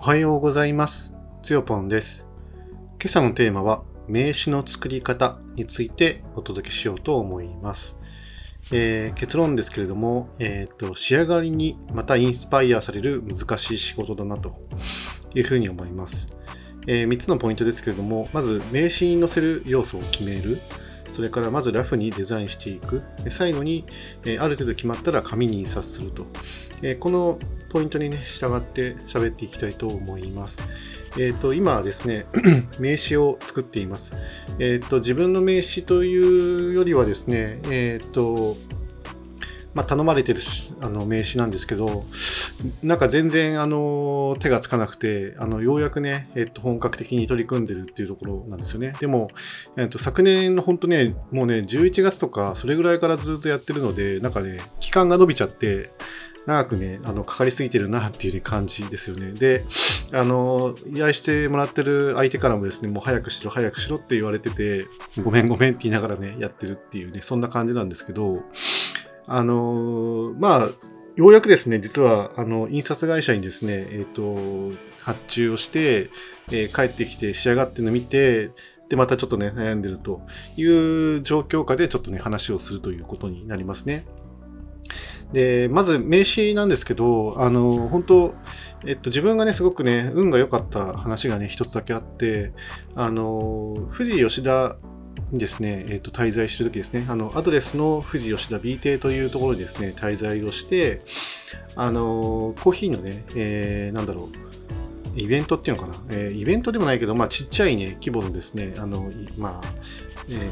おはようございます。つよぽんです。今朝のテーマは名詞の作り方についてお届けしようと思います。結論ですけれども、仕上がりにまたインスパイアされる難しい仕事だなというふうに思います。3つのポイントですけれども、まず名詞に載せる要素を決める、それからまずラフにデザインしていく、最後にある程度決まったら紙に印刷すると、このポイントにね従って喋っていきたいと思います。今ですね名詞を作っています。自分の名詞というよりはですね、頼まれてる名詞なんですけど、なんか全然手がつかなくて、ようやくね、本格的に取り組んでるっていうところなんですよね。でも、昨年の本当ね、もうね11月とかそれぐらいからずっとやってるので、なんかね期間が伸びちゃって長くねかかりすぎてるなっていう感じですよね。で、依頼してもらってる相手からもですね、もう早くしろって言われてて、ごめんって言いながらねやってるっていうね、そんな感じなんですけど、ようやくですね、実は印刷会社にですね、発注をして、帰ってきて仕上がってるのを見て、でまたちょっとね悩んでるという状況下でちょっとね話をするということになりますね。でまず名詞なんですけど、本当、自分がねすごくね運が良かった話がね一つだけあって、富士吉田ですね、滞在してる時ですね、アドレスの富士吉田 B 邸というところにですね滞在をして、コーヒーのね、イベントっていうのかな、イベントでもないけど、ちっちゃいね規模のですね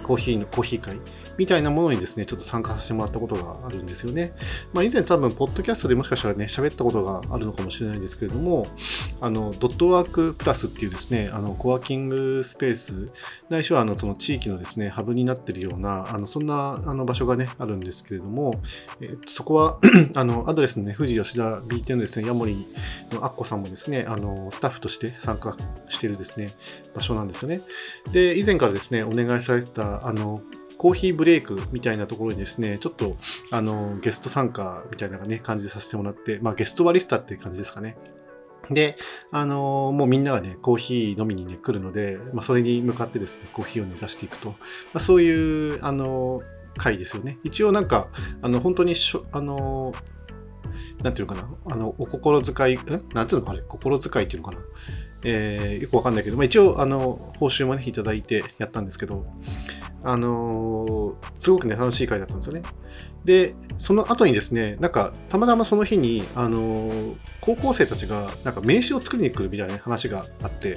コーヒー会みたいなものにですねちょっと参加させてもらったことがあるんですよね。以前多分ポッドキャストでもしかしたらね喋ったことがあるのかもしれないんですけれども、ドットワークプラスっていうですねコワーキングスペースないしはその地域のですねハブになっているようなそんな場所がねあるんですけれども、そこはアドレスのね富士吉田 B 店のですねヤモリのアッコさんもですねスタッフとして参加しているですね場所なんですよね。で以前からですねお願いされてたコーヒーブレイクみたいなところにですねちょっとゲスト参加みたいなね感じでさせてもらって、ゲストバリスタっていう感じですかね。でもうみんながねコーヒー飲みにね来るので、それに向かってですねコーヒーをね出していくと、そういう会ですよね。一応なんか本当になんていうのかな、お心遣い、なんていうのかな、心遣いっていうのかな、よくわかんないけど、一応報酬もねいただいてやったんですけど、すごくね楽しい会だったんですよね。でその後にですね、なんかたまたまその日に高校生たちがなんか名刺を作りに来るみたいな話があって、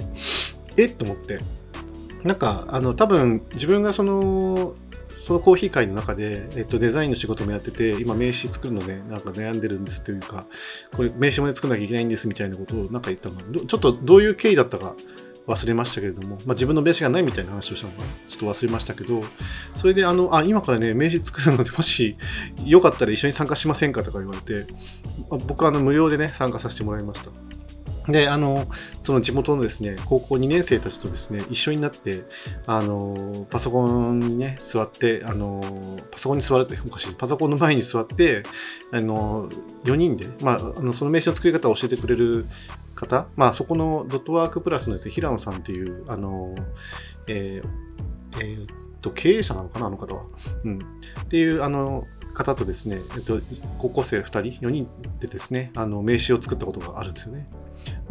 と思って、なんか多分自分がそのコーヒー会の中で、デザインの仕事もやってて、今名刺作るので、なんか悩んでるんですというか、これ名刺もね作んなきゃいけないんですみたいなことをなんか言ったの、ちょっとどういう経緯だったか忘れましたけれども、自分の名刺がないみたいな話をしたのかな、ちょっと忘れましたけど、それで今からね名刺作るので、もしよかったら一緒に参加しませんかとか言われて、僕は無料でね参加させてもらいました。でその地元のですね高校2年生たちとですね一緒になってパソコンにね座ってパソコンの前に座って4人で、その名刺の作り方を教えてくれる方、そこのドットワークプラスのですね平野さんという経営者なのかな、あの方は、っていう方とですね、高校生2人4人でですね名刺を作ったことがあるんですよね。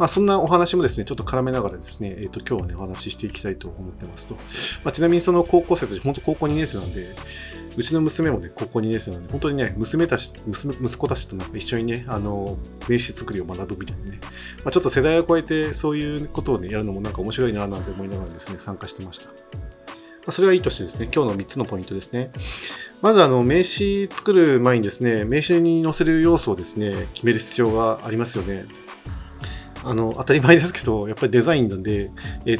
そんなお話もですねちょっと絡めながらですね、今日はねお話ししていきたいと思ってますと、ちなみにその高校生たち本当高校2年生なんで、うちの娘もね高校2年生なんで、本当にね息子たちとなんか一緒にね名刺作りを学ぶみたいなね、ちょっと世代を超えてそういうことをねやるのもなんか面白いななんて思いながらですね参加してました。それはいいとしてですね、今日の3つのポイントですね。まず名刺作る前にですね、名刺に載せる要素をですね決める必要がありますよね。当たり前ですけど、やっぱりデザインなんで、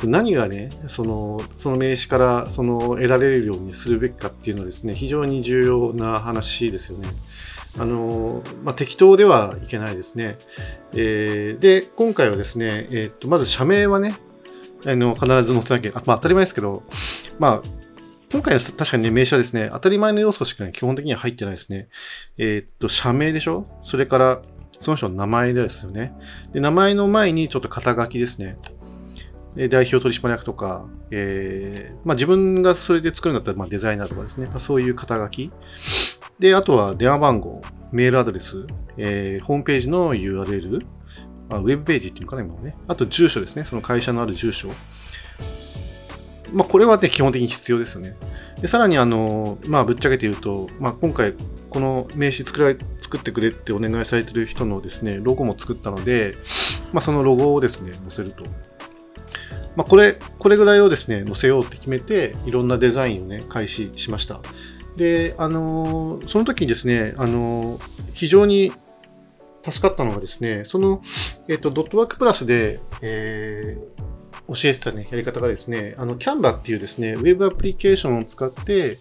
何がねその名刺から得られるようにするべきかっていうのはですね非常に重要な話ですよね。適当ではいけないですね。で今回はですね、まず社名はね必ず載せなきゃ、当たり前ですけど、今回の確かにね名刺はですね当たり前の要素しか、基本的には入ってないですね。社名でしょ、それからその人の名前ですよね。で、名前の前にちょっと肩書きですね。代表取締役とか、自分がそれで作るんだったらデザイナーとかですね、そういう肩書き。で、あとは電話番号、メールアドレス、ホームページの URL、ウェブページっていうのかな、今ね。あと住所ですね、その会社のある住所。これはね、基本的に必要ですよね。で、さらにぶっちゃけて言うと、今回、この名刺作ってくれってお願いされてる人のですね、ロゴも作ったので、そのロゴをですね、載せると。これぐらいをですね、載せようって決めて、いろんなデザインをね、開始しました。で、その時にですね、非常に助かったのがですね、その、ドットワークプラスで、教えてたね、やり方がですね、Canva っていうですね、ウェブアプリケーションを使って、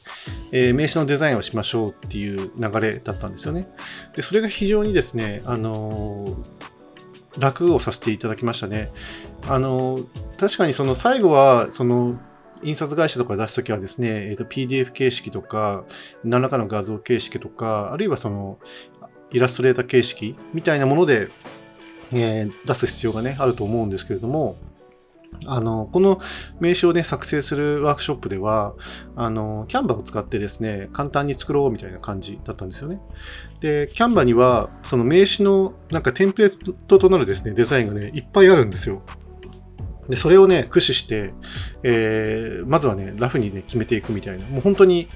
名刺のデザインをしましょうっていう流れだったんですよね。で、それが非常にですね、楽をさせていただきましたね。確かにその最後は、その、印刷会社とか出すときはですね、PDF 形式とか、何らかの画像形式とか、あるいはその、イラストレーター形式みたいなもので、出す必要がね、あると思うんですけれども、この名刺をね、作成するワークショップでは、Canva を使ってですね、簡単に作ろうみたいな感じだったんですよね。で、Canva には、その名刺のなんかテンプレートとなるですね、デザインがね、いっぱいあるんですよ。で、それをね、駆使して、まずはね、ラフにね、決めていくみたいな。もう本当に、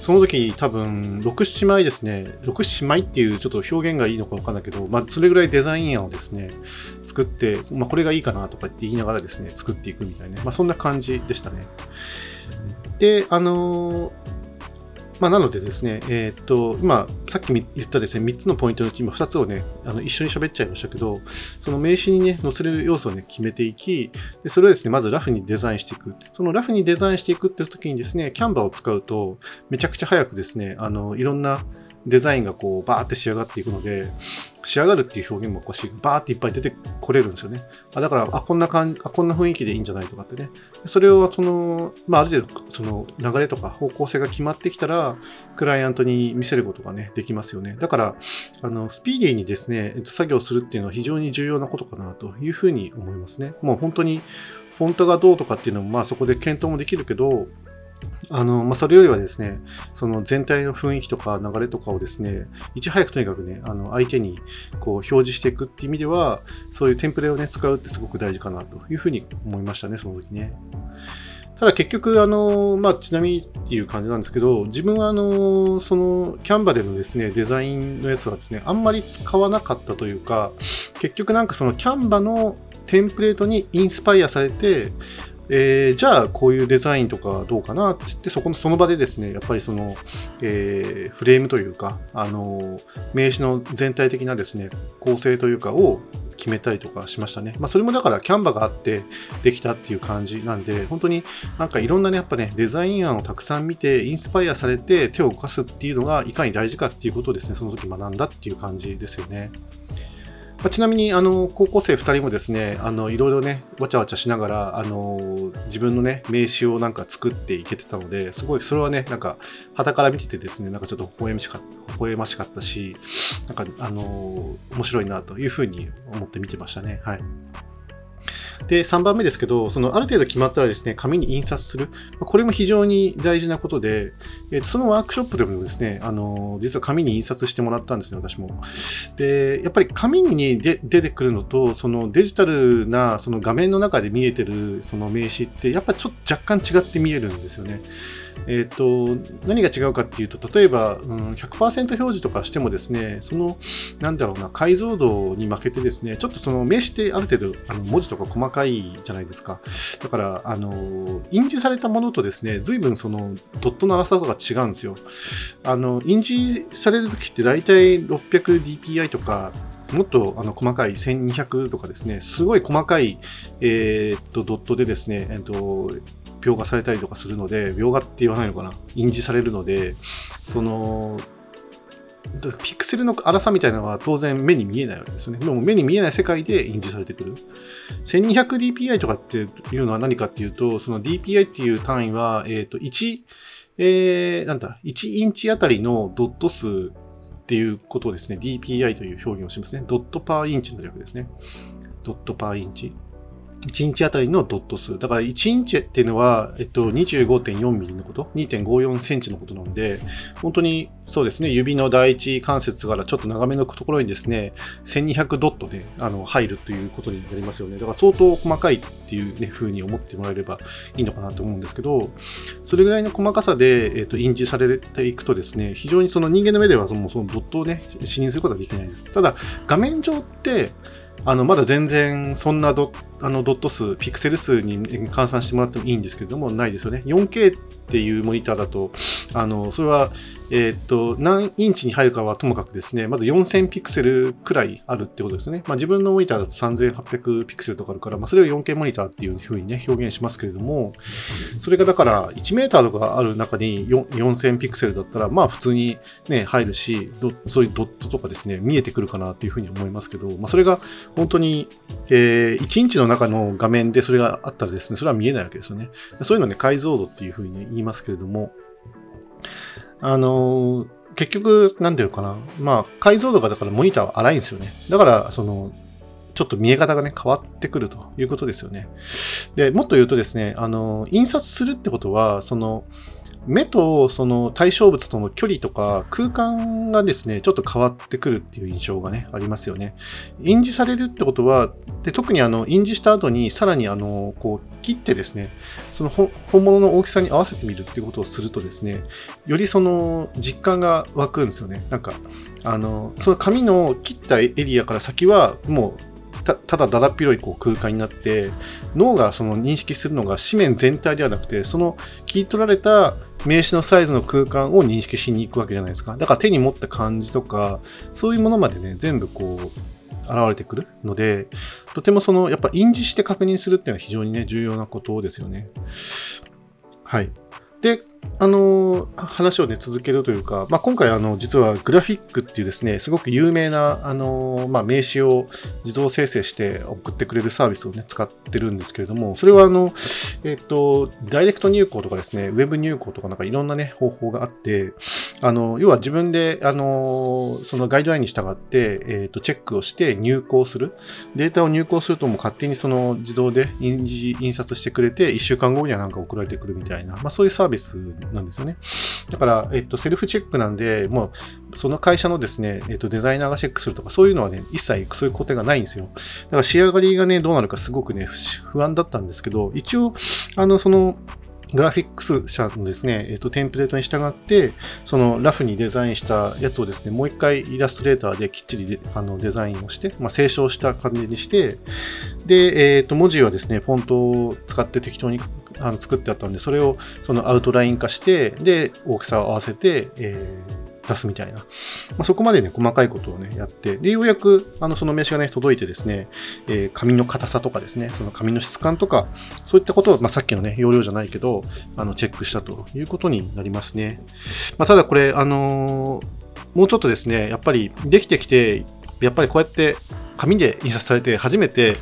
その時多分、6、7枚ですね、6、7枚っていうちょっと表現がいいのかわかんないけど、それぐらいデザイン案をですね、作って、これがいいかなとかって言いながらですね、作っていくみたいな。そんな感じでしたね。で、なのでですね、今、さっき言ったですね、3つのポイントのうち、今2つをね、一緒に喋っちゃいましたけど、その名刺にね、載せる要素をね、決めていき、で、それをですね、まずラフにデザインしていく。そのラフにデザインしていくっていう時にですね、Canva を使うと、めちゃくちゃ早くですね、いろんなデザインがこう、バーって仕上がっていくので、仕上がるっていう表現もおかしい。バーっていっぱい出てこれるんですよね。だから、こんな雰囲気でいいんじゃないとかってね。それを、ある程度、その流れとか方向性が決まってきたら、クライアントに見せることがね、できますよね。だから、スピーディーにですね、作業するっていうのは非常に重要なことかなというふうに思いますね。もう本当に、フォントがどうとかっていうのも、そこで検討もできるけど、それよりはですね、その全体の雰囲気とか流れとかをですね、いち早くとにかくね、相手にこう表示していくっていう意味では、そういうテンプレをね、使うってすごく大事かなというふうに思いましたね、その時ね。ただ結局、ちなみにっていう感じなんですけど、自分はそのCanvaでのですね、デザインのやつはですね、あんまり使わなかったというか、結局なんかそのCanvaのテンプレートにインスパイアされて、じゃあこういうデザインとかどうかなって言って、その場でですね、やっぱりその、フレームというか、名刺の全体的なですね、構成というかを決めたりとかしましたね。それもだからCanvaがあってできたっていう感じなんで、本当になんかいろんなね、やっぱね、デザイン案をたくさん見て、インスパイアされて手を動かすっていうのがいかに大事かっていうことをですね、その時学んだっていう感じですよね。ちなみに高校生2人もですね、いろいろね、わちゃわちゃしながら自分のね、名刺をなんか作っていけてたので、すごいそれはね、なんか傍から見ててですね、なんかちょっと微笑ましかったし、なんか面白いなというふうに思って見てましたね。はい。で、3番目ですけど、そのある程度決まったらですね、紙に印刷する。これも非常に大事なことで、そのワークショップでもですね、実は紙に印刷してもらったんですね、私も。で、やっぱり紙に出てくるのと、そのデジタルなその画面の中で見えてるその名刺って、やっぱりちょっと若干違って見えるんですよね。何が違うかっていうと、例えば、100% 表示とかしてもですね、その、解像度に負けてですね、ちょっとその名刺ってある程度文字とか細かいじゃないですか。だから、印字されたものとですね、随分そのドットの粗さが違うんですよ。印字されるときって大体 600dpi とか、もっと細かい1200とかですね、すごい細かい、ドットでですね、描画されたりとかするので、描画って言わないのかな、印字されるので、そのピクセルの粗さみたいなのは当然目に見えないわけですよね。でも目に見えない世界で印字されてくる。1200dpi とかっていうのは何かっていうと、その dpi っていう単位は1インチあたりのドット数っていうことをですね、DPI という表現をしますね。ドットパーインチの略ですね。ドットパーインチ。1日あたりのドット数。だから1インチっていうのは、25.4 ミリのこと、2.54 センチのことなので、本当にそうですね、指の第一関節からちょっと長めのところにですね、1200ドットで入るということになりますよね。だから相当細かいっていうね、風に思ってもらえればいいのかなと思うんですけど、それぐらいの細かさで、印字されていくとですね、非常にその人間の目ではそのドットをね、視認することはできないです。ただ、画面上って、まだ全然そんなドット数、ピクセル数に換算してもらってもいいんですけれども、ないですよね。4K っていうモニターだと、それは、何インチに入るかはともかくですね、まず4000ピクセルくらいあるってことですね。まあ自分のモニターだと3800ピクセルとかあるから、まあそれを 4K モニターっていう風にね、表現しますけれども、それがだから1メーターとかある中に4000ピクセルだったら、まあ普通にね、入るし、そういうドットとかですね、見えてくるかなっていう風に思いますけど、まあそれが本当に、1インチの中の画面でそれがあったらですね、それは見えないわけですよね。そういうのね、解像度っていう風にね、言いますけれども、結局、なんていうのかな。まあ、解像度がだからモニターは荒いんですよね。だから、ちょっと見え方がね、変わってくるということですよね。で、もっと言うとですね、印刷するってことは、目とその対象物との距離とか空間がですね、ちょっと変わってくるっていう印象がね、ありますよね。印字されるってことは、で特に印字した後にさらにこう切ってですね、その本物の大きさに合わせてみるっていうことをするとですね、よりその実感が湧くんですよね。なんか、その紙の切ったエリアから先はもう、ただだだっ広いこう空間になって、脳がその認識するのが紙面全体ではなくて、その切り取られた名刺のサイズの空間を認識しに行くわけじゃないですか。だから手に持った感じとか、そういうものまでね、全部こう、現れてくるので、とてもやっぱ印字して確認するっていうのは非常にね、重要なことですよね。はい。で、話をね、続けるというか、まあ、今回、実はグラフィックっていうですね、すごく有名な、まあ、名刺を自動生成して送ってくれるサービスをね、使ってるんですけれども、それは、ダイレクト入稿とかですね、ウェブ入稿とかなんかいろんなね、方法があって、要は自分で、そのガイドラインに従って、チェックをして入稿する。データを入稿するともう勝手に自動で印刷してくれて、1週間後にはなんか送られてくるみたいな、まあ、そういうサービスなんですよね。だから、セルフチェックなんで、もう、その会社のですね、デザイナーがチェックするとか、そういうのはね、一切そういう工程がないんですよ。だから仕上がりがね、どうなるかすごくね、不安だったんですけど、一応、グラフィックス社のですね、テンプレートに従って、そのラフにデザインしたやつをですね、もう一回イラストレーターできっちりデザインをして、まあ、清書した感じにして、で、文字はですね、フォントを使って適当に作ってあったんで、それをアウトライン化して、で、大きさを合わせて、出すみたいな。まあ、そこまでね、細かいことをね、やって、で、ようやく、その名刺がね、届いてですね、紙の硬さとかですね、その紙の質感とか、そういったことを、まあ、さっきのね、要領じゃないけど、チェックしたということになりますね。まあ、ただこれ、もうちょっとですね、やっぱりできてきて、やっぱりこうやって、紙で印刷されて初めて、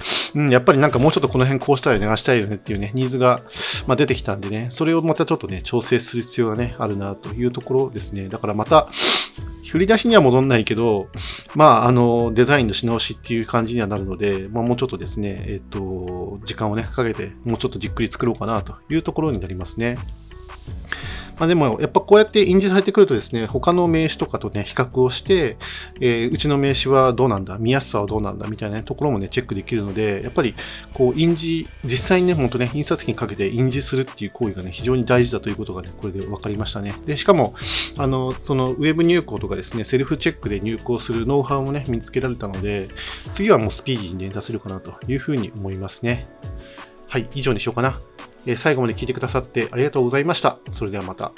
やっぱりなんかもうちょっとこの辺こうしたいよね、あしたいよねっていうね、ニーズが、まあ、出てきたんでね、それをまたちょっとね、調整する必要がね、あるなというところですね。だからまた、振り出しには戻んないけど、まあ、デザインのし直しっていう感じにはなるので、まあ、もうちょっとですね、時間をね、かけて、もうちょっとじっくり作ろうかなというところになりますね。まあ、でもやっぱこうやって印字されてくるとですね、他の名刺とかとね、比較をして、うちの名刺はどうなんだ、見やすさはどうなんだみたいな、ね、ところもね、チェックできるので、やっぱりこう印字、実際にね、ほんとね、印刷機にかけて印字するっていう行為がね、非常に大事だということがね、これで分かりましたね。で、しかも、ウェブ入稿とかですね、セルフチェックで入稿するノウハウもね、見つけられたので、次はもうスピーディーにね、出せるかなというふうに思いますね。はい、以上にしようかな。最後まで聞いてくださってありがとうございました。それではまた。